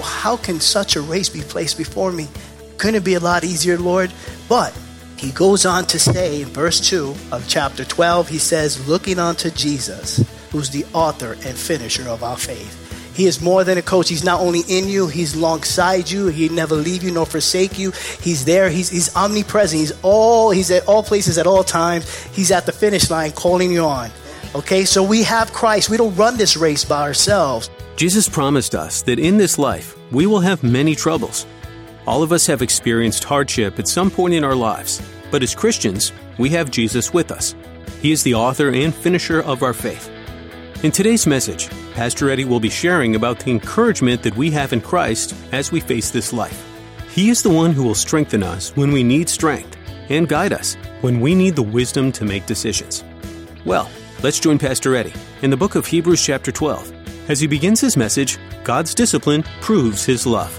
How can such a race be placed before me? Couldn't it be a lot easier, Lord? But he goes on to say in verse 2 of chapter 12, he says, looking unto Jesus, who's the author and finisher of our faith. He is more than a coach. He's not only in you, he's alongside you. He never leave you nor forsake you. He's there. He's omnipresent. He's at all places at all times. He's at the finish line calling you on. Okay, so we have Christ. We don't run this race by ourselves. Jesus promised us that in this life, we will have many troubles. All of us have experienced hardship at some point in our lives, but as Christians, we have Jesus with us. He is the author and finisher of our faith. In today's message, Pastor Eddie will be sharing about the encouragement that we have in Christ as we face this life. He is the one who will strengthen us when we need strength and guide us when we need the wisdom to make decisions. Well, let's join Pastor Eddie in the book of Hebrews chapter 12. As he begins his message, God's discipline proves his love.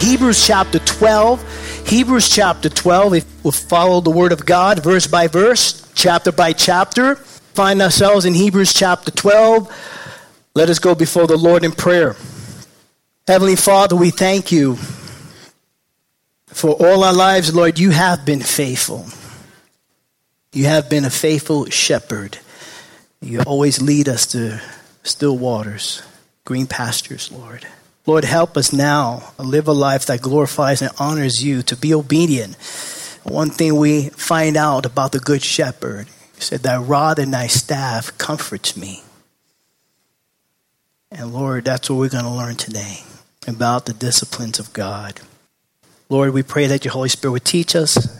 Hebrews chapter 12, if we follow the Word of God verse by verse, chapter by chapter, find ourselves in Hebrews chapter 12. Let us go before the Lord in prayer. Heavenly Father, we thank you for all our lives, Lord. You have been faithful. You have been a faithful shepherd. You always lead us to still waters, green pastures, Lord. Lord, help us now live a life that glorifies and honors you, to be obedient. One thing we find out about the Good Shepherd, he said, thy rod and thy staff comforts me. And Lord, that's what we're going to learn today, about the disciplines of God. Lord, we pray that your Holy Spirit would teach us.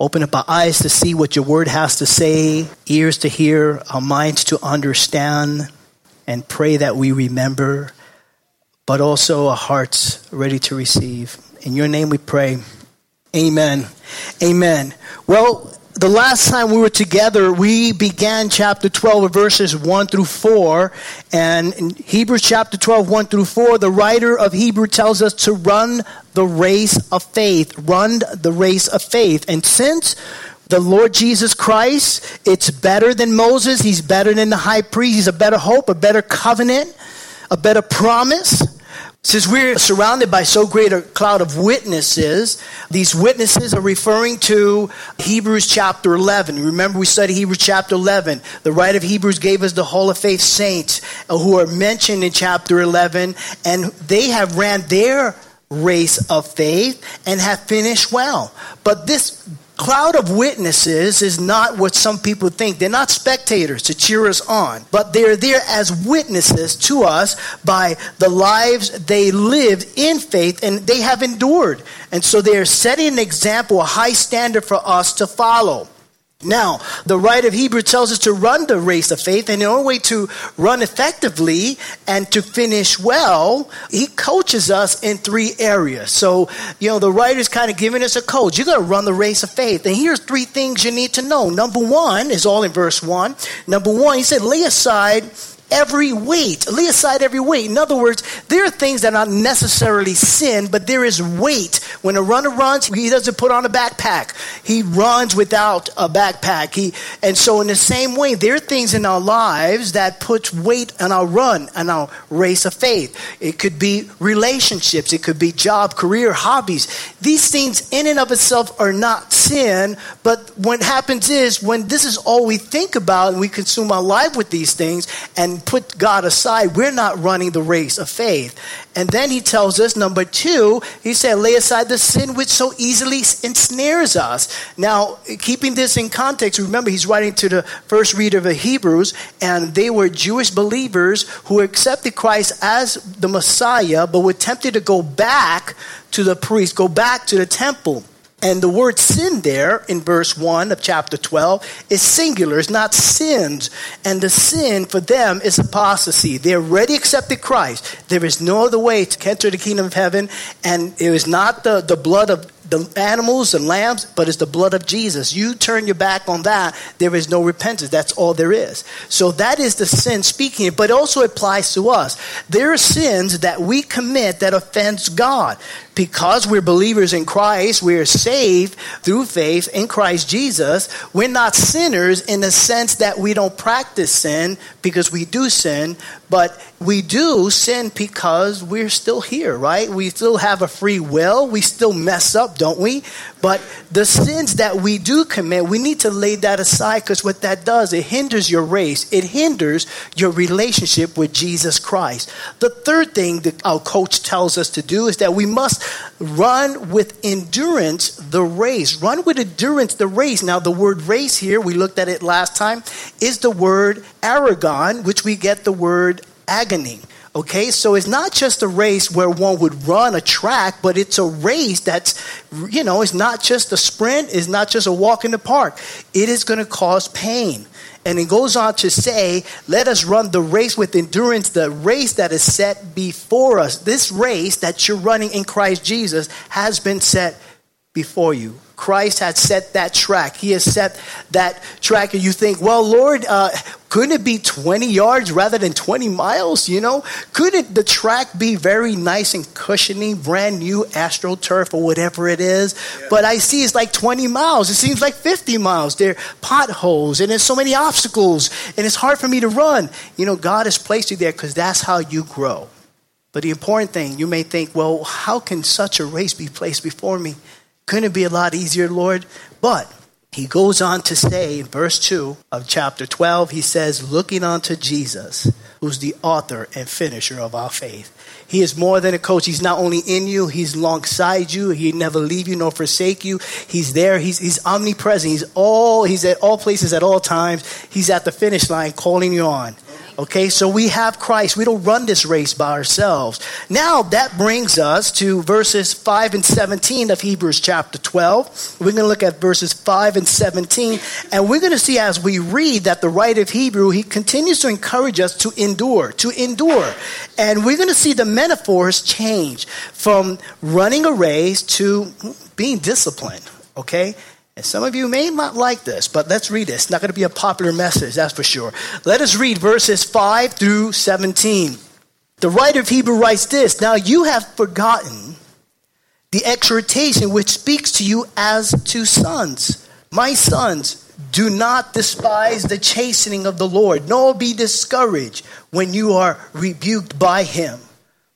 Open up our eyes to see what your word has to say, ears to hear, our minds to understand, and pray that we remember, but also our hearts ready to receive. In your name we pray. Amen. Amen. Well, the last time we were together, we began chapter 12, verses 1 through 4. And in Hebrews chapter 12, 1 through 4, the writer of Hebrews tells us to run the race of faith. Run the race of faith. And since the Lord Jesus Christ, it's better than Moses. He's better than the high priest. He's a better hope, a better covenant, a better promise. Since we're surrounded by so great a cloud of witnesses, these witnesses are referring to Hebrews chapter 11. Remember, we studied Hebrews chapter 11. The writer of Hebrews gave us the Hall of Faith saints who are mentioned in chapter 11, and they have ran their race of faith and have finished well. But this cloud of witnesses is not what some people think. They're not spectators to cheer us on, but they're there as witnesses to us by the lives they lived in faith and they have endured. And so they're setting an example, a high standard for us to follow. Now, the writer of Hebrews tells us to run the race of faith, and the only way to run effectively and to finish well, he coaches us in three areas. So, the writer's kind of giving us a coach. You're going to run the race of faith, and here's three things you need to know. Number one is all in verse 1. Number one, he said, lay aside every weight. Lay aside every weight. In other words, there are things that are not necessarily sin, but there is weight. When a runner runs, he doesn't put on a backpack. He runs without a backpack. And so in the same way, there are things in our lives that put weight on our run, on our race of faith. It could be relationships. It could be job, career, hobbies. These things in and of itself are not sin, but what happens is when this is all we think about and we consume our life with these things and put God aside, we're not running the race of faith. And then he tells us, number two, he said, lay aside the sin which so easily ensnares us. Now, keeping this in context, remember he's writing to the first reader of Hebrews, and they were Jewish believers who accepted Christ as the Messiah, but were tempted to go back to the priest, go back to the temple. And the word sin there in verse 1 of chapter 12 is singular. It's not sins. And the sin for them is apostasy. They already accepted Christ. There is no other way to enter the kingdom of heaven. And it is not the blood of the animals and lambs, but it's the blood of Jesus. You turn your back on that, there is no repentance. That's all there is. So that is the sin speaking, but also applies to us. There are sins that we commit that offends God. Because we're believers in Christ, we are saved through faith in Christ Jesus. We're not sinners in the sense that we don't practice sin because we do sin, but we do sin because we're still here, right? We still have a free will. We still mess up, don't we? But the sins that we do commit, we need to lay that aside, because what that does, it hinders your race. It hinders your relationship with Jesus Christ. The third thing that our coach tells us to do is that we must run with endurance the race. Run with endurance the race. Now, the word race here, we looked at it last time, is the word aragon, which we get the word agony. Okay, so it's not just a race where one would run a track, but it's a race that's, you know, it's not just a sprint, it's not just a walk in the park. It is going to cause pain. And it goes on to say, let us run the race with endurance, the race that is set before us. This race that you're running in Christ Jesus has been set before you. Christ had set that track. He has set that track. And you think, well, Lord, couldn't it be 20 yards rather than 20 miles? You know, couldn't the track be very nice and cushiony, brand new AstroTurf or whatever it is? Yeah. But I see it's like 20 miles. It seems like 50 miles. There are potholes and there's so many obstacles and it's hard for me to run. You know, God has placed you there because that's how you grow. But the important thing, you may think, well, how can such a race be placed before me? Couldn't it be a lot easier, Lord? But he goes on to say in verse 2 of chapter 12, he says, looking unto Jesus, who's the author and finisher of our faith. He is more than a coach. He's not only in you, he's alongside you. He never leave you nor forsake you. He's there. He's omnipresent. He's at all places at all times. He's at the finish line calling you on. Okay, so we have Christ. We don't run this race by ourselves. Now that brings us to verses 5 and 17 of Hebrews chapter 12. We're going to look at verses 5 and 17. And we're going to see as we read that the writer of Hebrew, he continues to encourage us to endure, to endure. And we're going to see the metaphors change from running a race to being disciplined. Okay? And some of you may not like this, but let's read this. It's not going to be a popular message, that's for sure. Let us read verses 5 through 17. The writer of Hebrew writes this, now you have forgotten the exhortation which speaks to you as to sons. My sons, do not despise the chastening of the Lord, nor be discouraged when you are rebuked by him.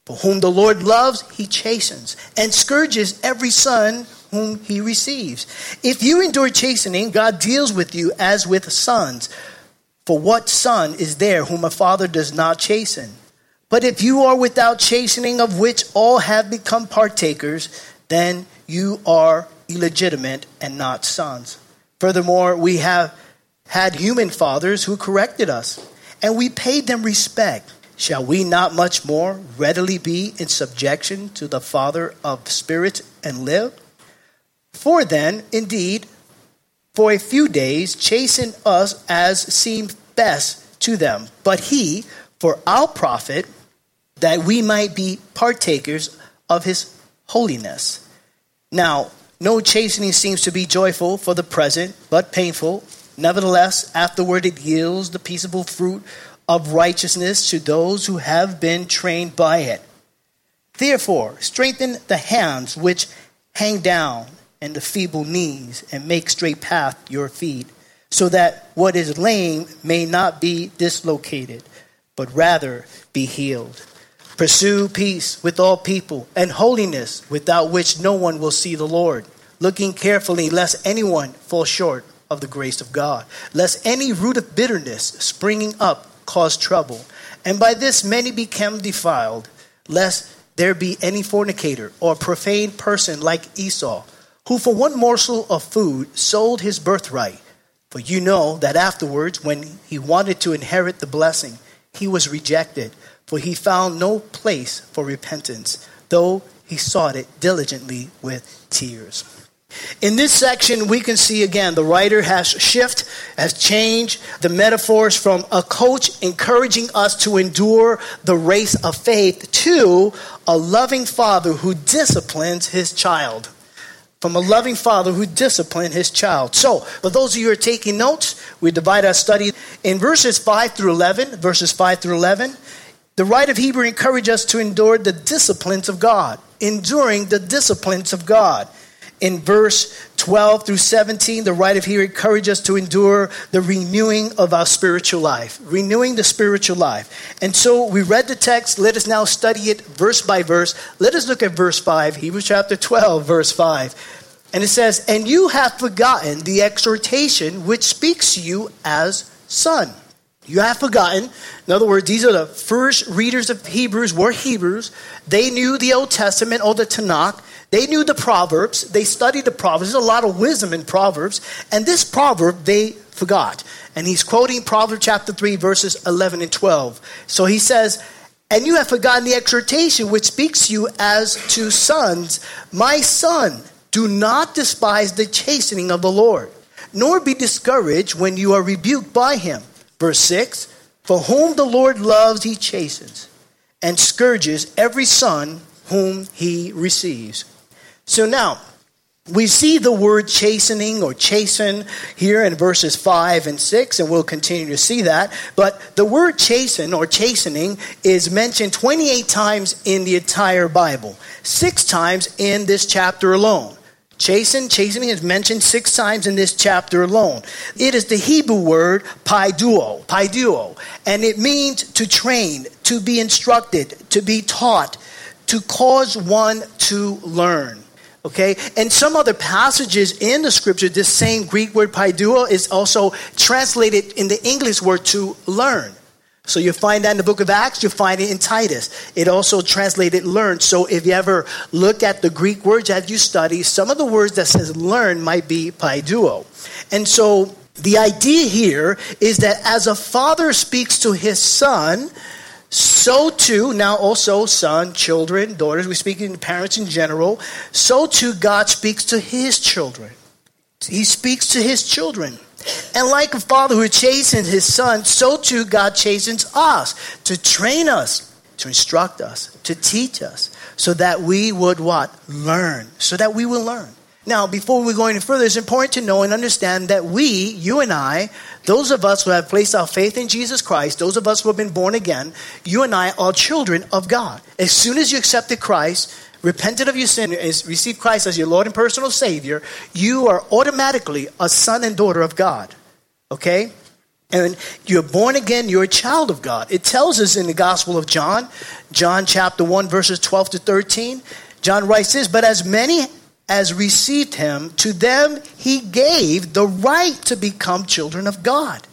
For whom the Lord loves, he chastens and scourges every son whom he receives. If you endure chastening, God deals with you as with sons. For what son is there whom a father does not chasten? But if you are without chastening, of which all have become partakers, then you are illegitimate and not sons. Furthermore, we have had human fathers who corrected us, and we paid them respect. Shall we not much more readily be in subjection to the Father of spirits and live? For then, indeed, for a few days, chasten us as seemed best to them. But he, for our profit, that we might be partakers of his holiness. Now, no chastening seems to be joyful for the present, but painful. Nevertheless, afterward it yields the peaceable fruit of righteousness to those who have been trained by it. Therefore, strengthen the hands which hang down, and the feeble knees, and make straight path your feet, so that what is lame may not be dislocated, but rather be healed. Pursue peace with all people, and holiness, without which no one will see the Lord, looking carefully lest anyone fall short of the grace of God, lest any root of bitterness springing up cause trouble, and by this many become defiled, lest there be any fornicator or profane person like Esau, who for one morsel of food sold his birthright. For you know that afterwards, when he wanted to inherit the blessing, he was rejected, for he found no place for repentance, though he sought it diligently with tears." In this section, we can see again, the writer has changed the metaphors from a coach encouraging us to endure the race of faith to a loving father who disciplines his child. So, for those of you who are taking notes, we divide our study in verses 5 through 11. The writer of Hebrews encourages us to endure the disciplines of God. In verse 12 through 17, the writer here encourages us to endure the renewing of our spiritual life. And so we read the text. Let us now study it verse by verse. Let us look at verse 5, Hebrews chapter 12, verse 5. And it says, "And you have forgotten the exhortation which speaks to you as son." You have forgotten. In other words, these are the first readers of Hebrews were Hebrews. They knew the Old Testament or the Tanakh. They knew the Proverbs. They studied the Proverbs. There's a lot of wisdom in Proverbs. And this proverb they forgot. And he's quoting Proverbs chapter 3, verses 11 and 12. So he says, "And you have forgotten the exhortation which speaks to you as to sons. My son, do not despise the chastening of the Lord, nor be discouraged when you are rebuked by him." Verse 6, "For whom the Lord loves, he chastens and scourges every son whom he receives." So now, we see the word chastening or chasten here in verses 5 and 6, and we'll continue to see that. But the word chasten or chastening is mentioned 28 times in the entire Bible, 6 times in this chapter alone. Chastening is mentioned 6 times in this chapter alone. It is the Hebrew word paiduo, and it means to train, to be instructed, to be taught, to cause one to learn. Okay, and some other passages in the scripture, this same Greek word paiduo is also translated in the English word to learn. So you find that in the book of Acts, you find it in Titus. It also translated learn. So if you ever look at the Greek words as you study, some of the words that says learn might be paiduo. And so the idea here is that as a father speaks to his son, so too, now also son, children, daughters, we speak in parents in general, so too God speaks to his children. He speaks to his children. And like a father who chastens his son, so too God chastens us to train us, to instruct us, to teach us, so that we would what? Learn. So that we will learn. Now, before we go any further, it's important to know and understand that we, you and I, those of us who have placed our faith in Jesus Christ, those of us who have been born again, you and I are children of God. As soon as you accepted Christ, repented of your sin, and received Christ as your Lord and personal Savior, you are automatically a son and daughter of God. Okay? And you're born again, you're a child of God. It tells us in the Gospel of John, John chapter 1, verses 12 to 13, John writes this, "But as many as received him, to them he gave the right to become children of God,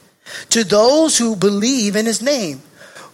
to those who believe in his name,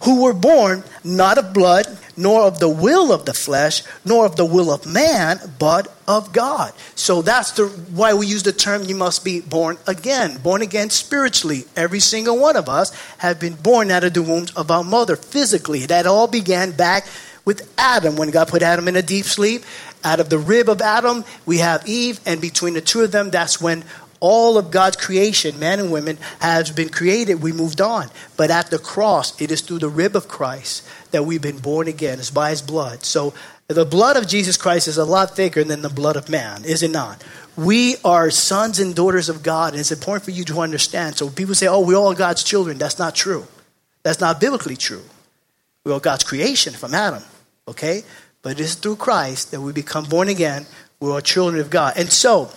who were born not of blood, nor of the will of the flesh, nor of the will of man, but of God." So that's why we use the term you must be born again spiritually. Every single one of us have been born out of the wombs of our mother physically. That all began back with Adam, when God put Adam in a deep sleep. Out of the rib of Adam, we have Eve, and between the two of them, that's when all of God's creation, men and women, has been created. We moved on. But at the cross, it is through the rib of Christ that we've been born again. It's by his blood. So the blood of Jesus Christ is a lot thicker than the blood of man, is it not? We are sons and daughters of God, and it's important for you to understand. So people say, we're all God's children. That's not true. That's not biblically true. We're all God's creation from Adam, okay? But it is through Christ that we become born again. We are children of God. And so,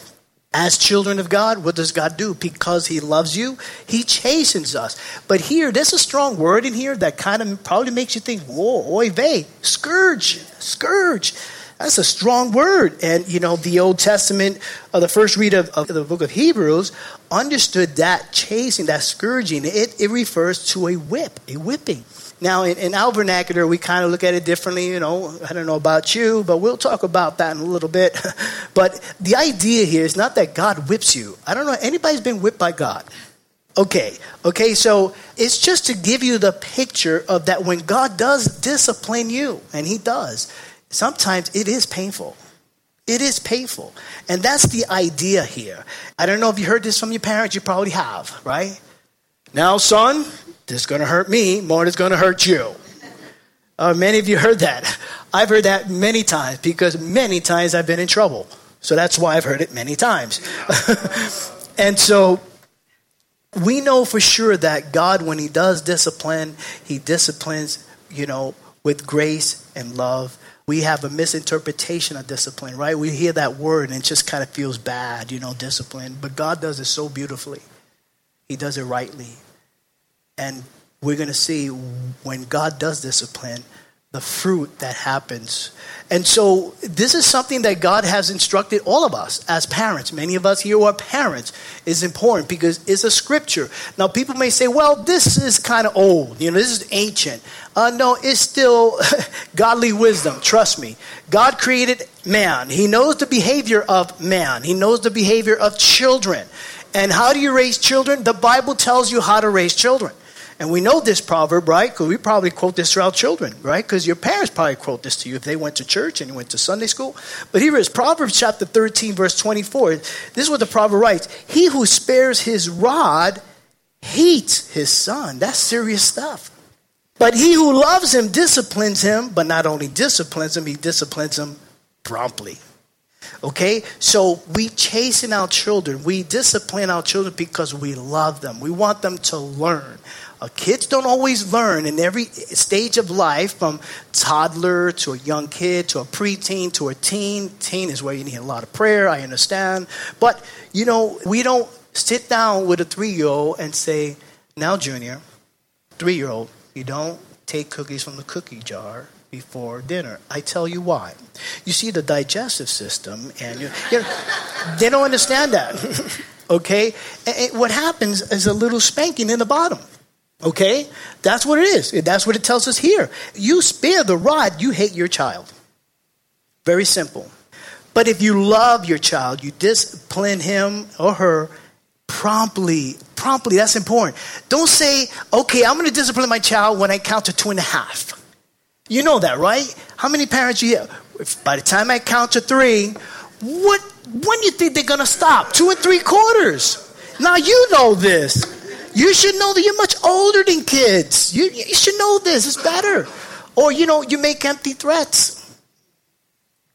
as children of God, what does God do? Because he loves you, he chastens us. But here, there's a strong word in here that kind of probably makes you think, oy vey, scourge. That's a strong word. And, the Old Testament, the first reader of the book of Hebrews, understood that chasing, that scourging. It refers to a whipping. Now, in our vernacular, we kind of look at it differently. You know, I don't know about you, but we'll talk about that in a little bit. But the idea here is not that God whips you. I don't know. Anybody's been whipped by God? Okay, so it's just to give you the picture of that when God does discipline you, and he does, sometimes it is painful. It is painful. And that's the idea here. I don't know if you heard this from your parents. You probably have, right? Now, son, this is going to hurt me more than it's going to hurt you. Many of you heard that. I've heard that many times because many times I've been in trouble. So that's why I've heard it many times. And so we know for sure that God, when he does discipline, he disciplines, with grace and love. We have a misinterpretation of discipline, right? We hear that word and it just kind of feels bad, discipline. But God does it so beautifully. He does it rightly. And we're going to see when God does discipline, the fruit that happens. And so this is something that God has instructed all of us as parents. Many of us here who are parents is important because it's a scripture. Now, people may say, well, this is kind of old. This is ancient. No, it's still godly wisdom. Trust me. God created man. He knows the behavior of man. He knows the behavior of children. And how do you raise children? The Bible tells you how to raise children. And we know this proverb, right? Because we probably quote this to our children, right? Because your parents probably quote this to you if they went to church and you went to Sunday school. But here is Proverbs chapter 13, verse 24. This is what the proverb writes. He who spares his rod hates his son. That's serious stuff. But he who loves him disciplines him, but not only disciplines him, he disciplines him promptly. Okay, so we chasten our children. We discipline our children because we love them. We want them to learn. Kids don't always learn in every stage of life, from toddler to a young kid to a preteen to a teen. Teen is where you need a lot of prayer, I understand. But, we don't sit down with a 3-year-old and say, now, Junior, 3-year-old, you don't take cookies from the cookie jar before dinner. I tell you why. You see, the digestive system, and they don't understand that. Okay? And what happens is a little spanking in the bottom. Okay? That's what it is. That's what it tells us here. You spare the rod, you hate your child. Very simple. But if you love your child, you discipline him or her promptly. That's important. Don't say, okay, I'm going to discipline my child when I count to 2.5. You know that, right? How many parents you hear? By the time I count to 3, when do you think they're going to stop? 2 3/4. Now you know this. You should know that you're much older than kids. You should know this. It's better. Or, you make empty threats.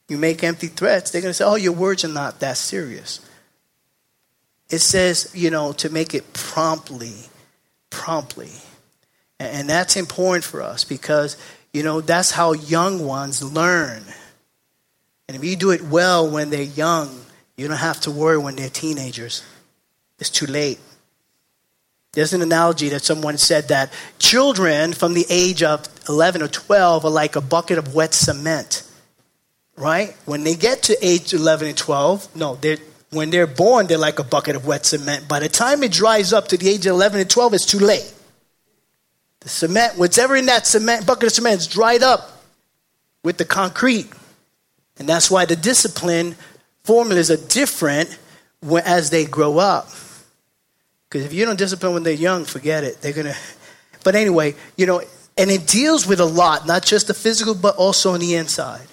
They're going to say, oh, your words are not that serious. It says, to make it promptly. And that's important for us because, that's how young ones learn. And if you do it well when they're young, you don't have to worry when they're teenagers. It's too late. There's an analogy that someone said that children from the age of 11 or 12 are like a bucket of wet cement, right? When they get to age 11 and 12, when they're born, they're like a bucket of wet cement. By the time it dries up to the age of 11 and 12, it's too late. The cement, whatever in that cement bucket of cement, is dried up with the concrete. And that's why the discipline formulas are different as they grow up. Because if you don't discipline when they're young, forget it. They're going to. But anyway, and it deals with a lot, not just the physical, but also on the inside.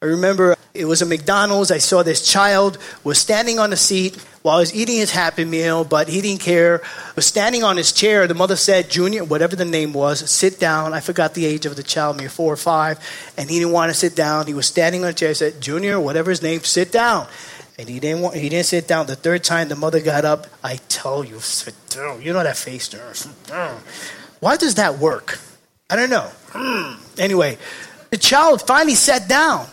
I remember it was a McDonald's. I saw this child was standing on the seat while he was eating his Happy Meal, but he didn't care. He was standing on his chair. The mother said, Junior, whatever the name was, sit down. I forgot the age of the child, maybe 4 or 5. And he didn't want to sit down. He was standing on a chair. I said, Junior, whatever his name, sit down. And he didn't sit down. The third time the mother got up, I tell you, sit down. You know that face there. Sit down. Why does that work? I don't know. Anyway, the child finally sat down.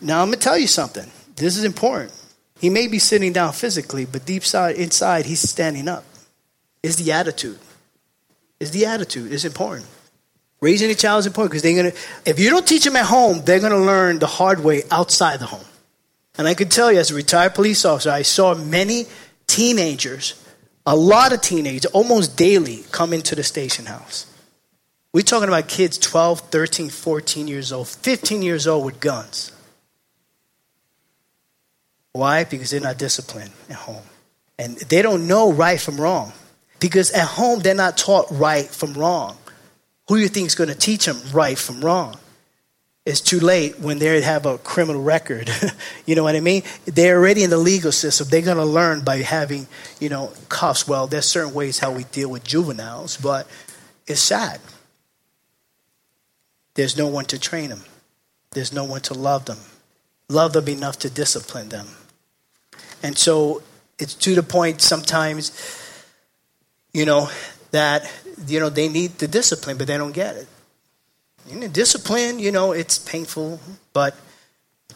Now I'm going to tell you something. This is important. He may be sitting down physically, but deep inside, he's standing up. It's the attitude. It's important. Raising a child is important because if you don't teach them at home, they're going to learn the hard way outside the home. And I could tell you, as a retired police officer, I saw many teenagers, a lot of teenagers, almost daily, come into the station house. We're talking about kids 12, 13, 14 years old, 15 years old with guns. Why? Because they're not disciplined at home. And they don't know right from wrong. Because at home, they're not taught right from wrong. Who do you think is going to teach them right from wrong? It's too late when they have a criminal record. You know what I mean? They're already in the legal system. They're going to learn by having, cuffs. Well, there's certain ways how we deal with juveniles, but it's sad. There's no one to train them. There's no one to love them. Love them enough to discipline them. And so it's to the point sometimes, that, they need the discipline, but they don't get it. And the discipline, it's painful, but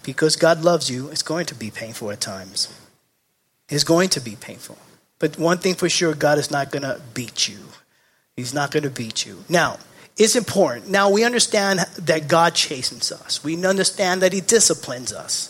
because God loves you, it's going to be painful at times. It's going to be painful. But one thing for sure, God is not going to beat you. He's not going to beat you. Now, it's important. Now, we understand that God chastens us. We understand that he disciplines us.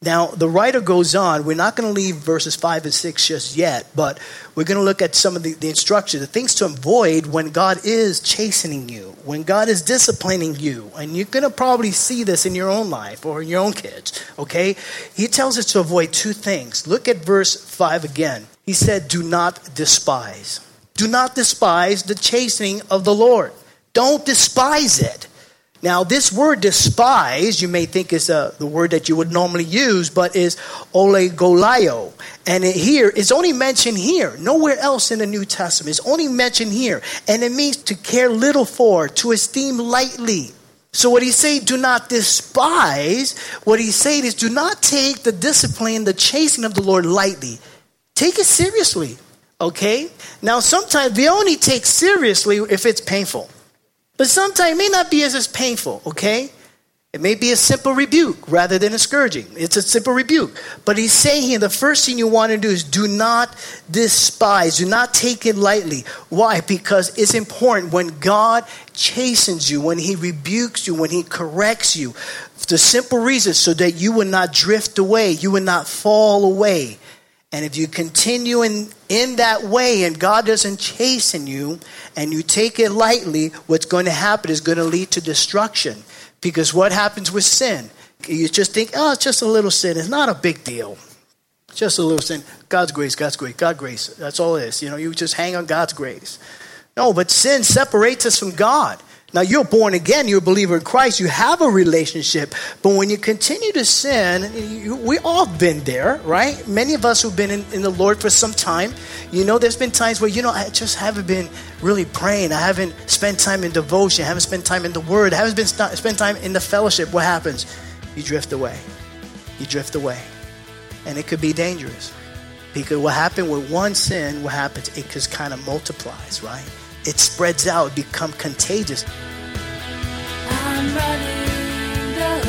Now, the writer goes on. We're not going to leave verses 5 and 6 just yet, but we're going to look at some of the instruction, the things to avoid when God is chastening you, when God is disciplining you. And you're going to probably see this in your own life or in your own kids, okay? He tells us to avoid two things. Look at verse 5 again. He said, do not despise. Do not despise the chastening of the Lord. Don't despise it. Now, this word despise, you may think is the word that you would normally use, but is olegolaio. And here, it's only mentioned here. Nowhere else in the New Testament. It's only mentioned here. And it means to care little for, to esteem lightly. So what he's saying, do not despise. What he's saying is do not take the discipline, the chasing of the Lord lightly. Take it seriously, okay? Now, sometimes we only take seriously if it's painful. But sometimes it may not be as painful, okay? It may be a simple rebuke rather than a scourging. It's a simple rebuke. But he's saying here, the first thing you want to do is do not despise. Do not take it lightly. Why? Because it's important when God chastens you, when he rebukes you, when he corrects you. The simple reason so that you will not drift away. You will not fall away. And if you continue in that way and God doesn't chasten you and you take it lightly, what's going to happen is going to lead to destruction. Because what happens with sin? You just think, it's just a little sin. It's not a big deal. It's just a little sin. God's grace, God's grace, God's grace. That's all it is. You just hang on God's grace. No, but sin separates us from God. Now, you're born again. You're a believer in Christ. You have a relationship. But when you continue to sin, we all been there, right? Many of us who've been in the Lord for some time, there's been times where, I just haven't been really praying. I haven't spent time in devotion. I haven't spent time in the Word. I haven't spent time in the fellowship. What happens? You drift away. You drift away. And it could be dangerous. Because what happened with one sin, what happens? It just kind of multiplies, right? It spreads out, become contagious. I'm running the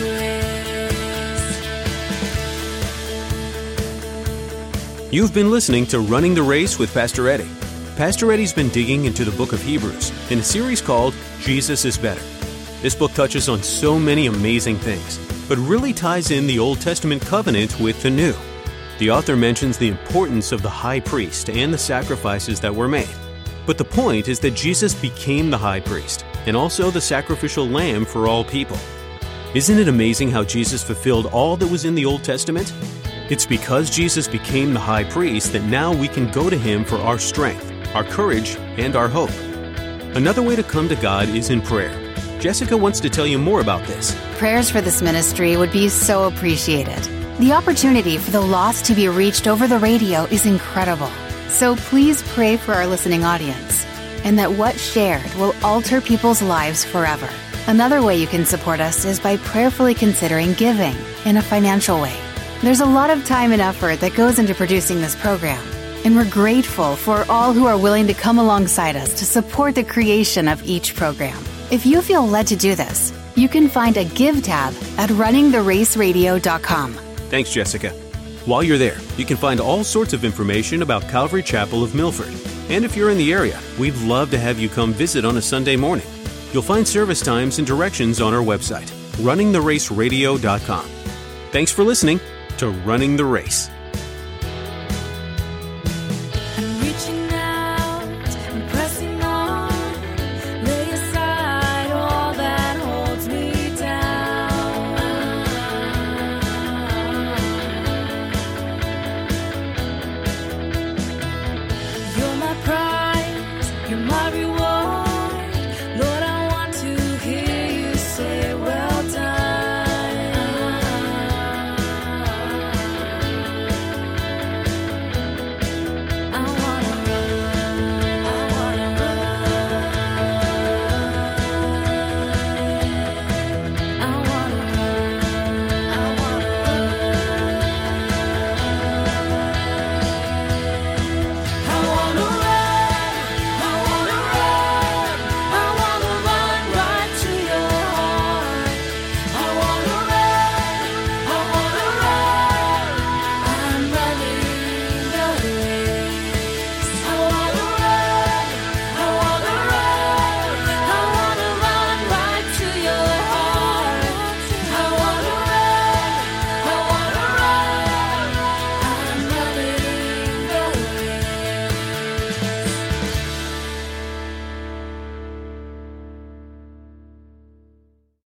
race. You've been listening to Running the Race with Pastor Eddie. Pastor Eddie's been digging into the book of Hebrews in a series called Jesus is Better. This book touches on so many amazing things, but really ties in the Old Testament covenant with the New. The author mentions the importance of the high priest and the sacrifices that were made. But the point is that Jesus became the high priest and also the sacrificial lamb for all people. Isn't it amazing how Jesus fulfilled all that was in the Old Testament? It's because Jesus became the high priest that now we can go to him for our strength, our courage, and our hope. Another way to come to God is in prayer. Jessica wants to tell you more about this. Prayers for this ministry would be so appreciated. The opportunity for the lost to be reached over the radio is incredible. So please pray for our listening audience and that what's shared will alter people's lives forever. Another way you can support us is by prayerfully considering giving in a financial way. There's a lot of time and effort that goes into producing this program, and we're grateful for all who are willing to come alongside us to support the creation of each program. If you feel led to do this, you can find a Give tab at runningtheraceradio.com. Thanks, Jessica. While you're there, you can find all sorts of information about Calvary Chapel of Milford. And if you're in the area, we'd love to have you come visit on a Sunday morning. You'll find service times and directions on our website, runningtheraceradio.com. Thanks for listening to Running the Race.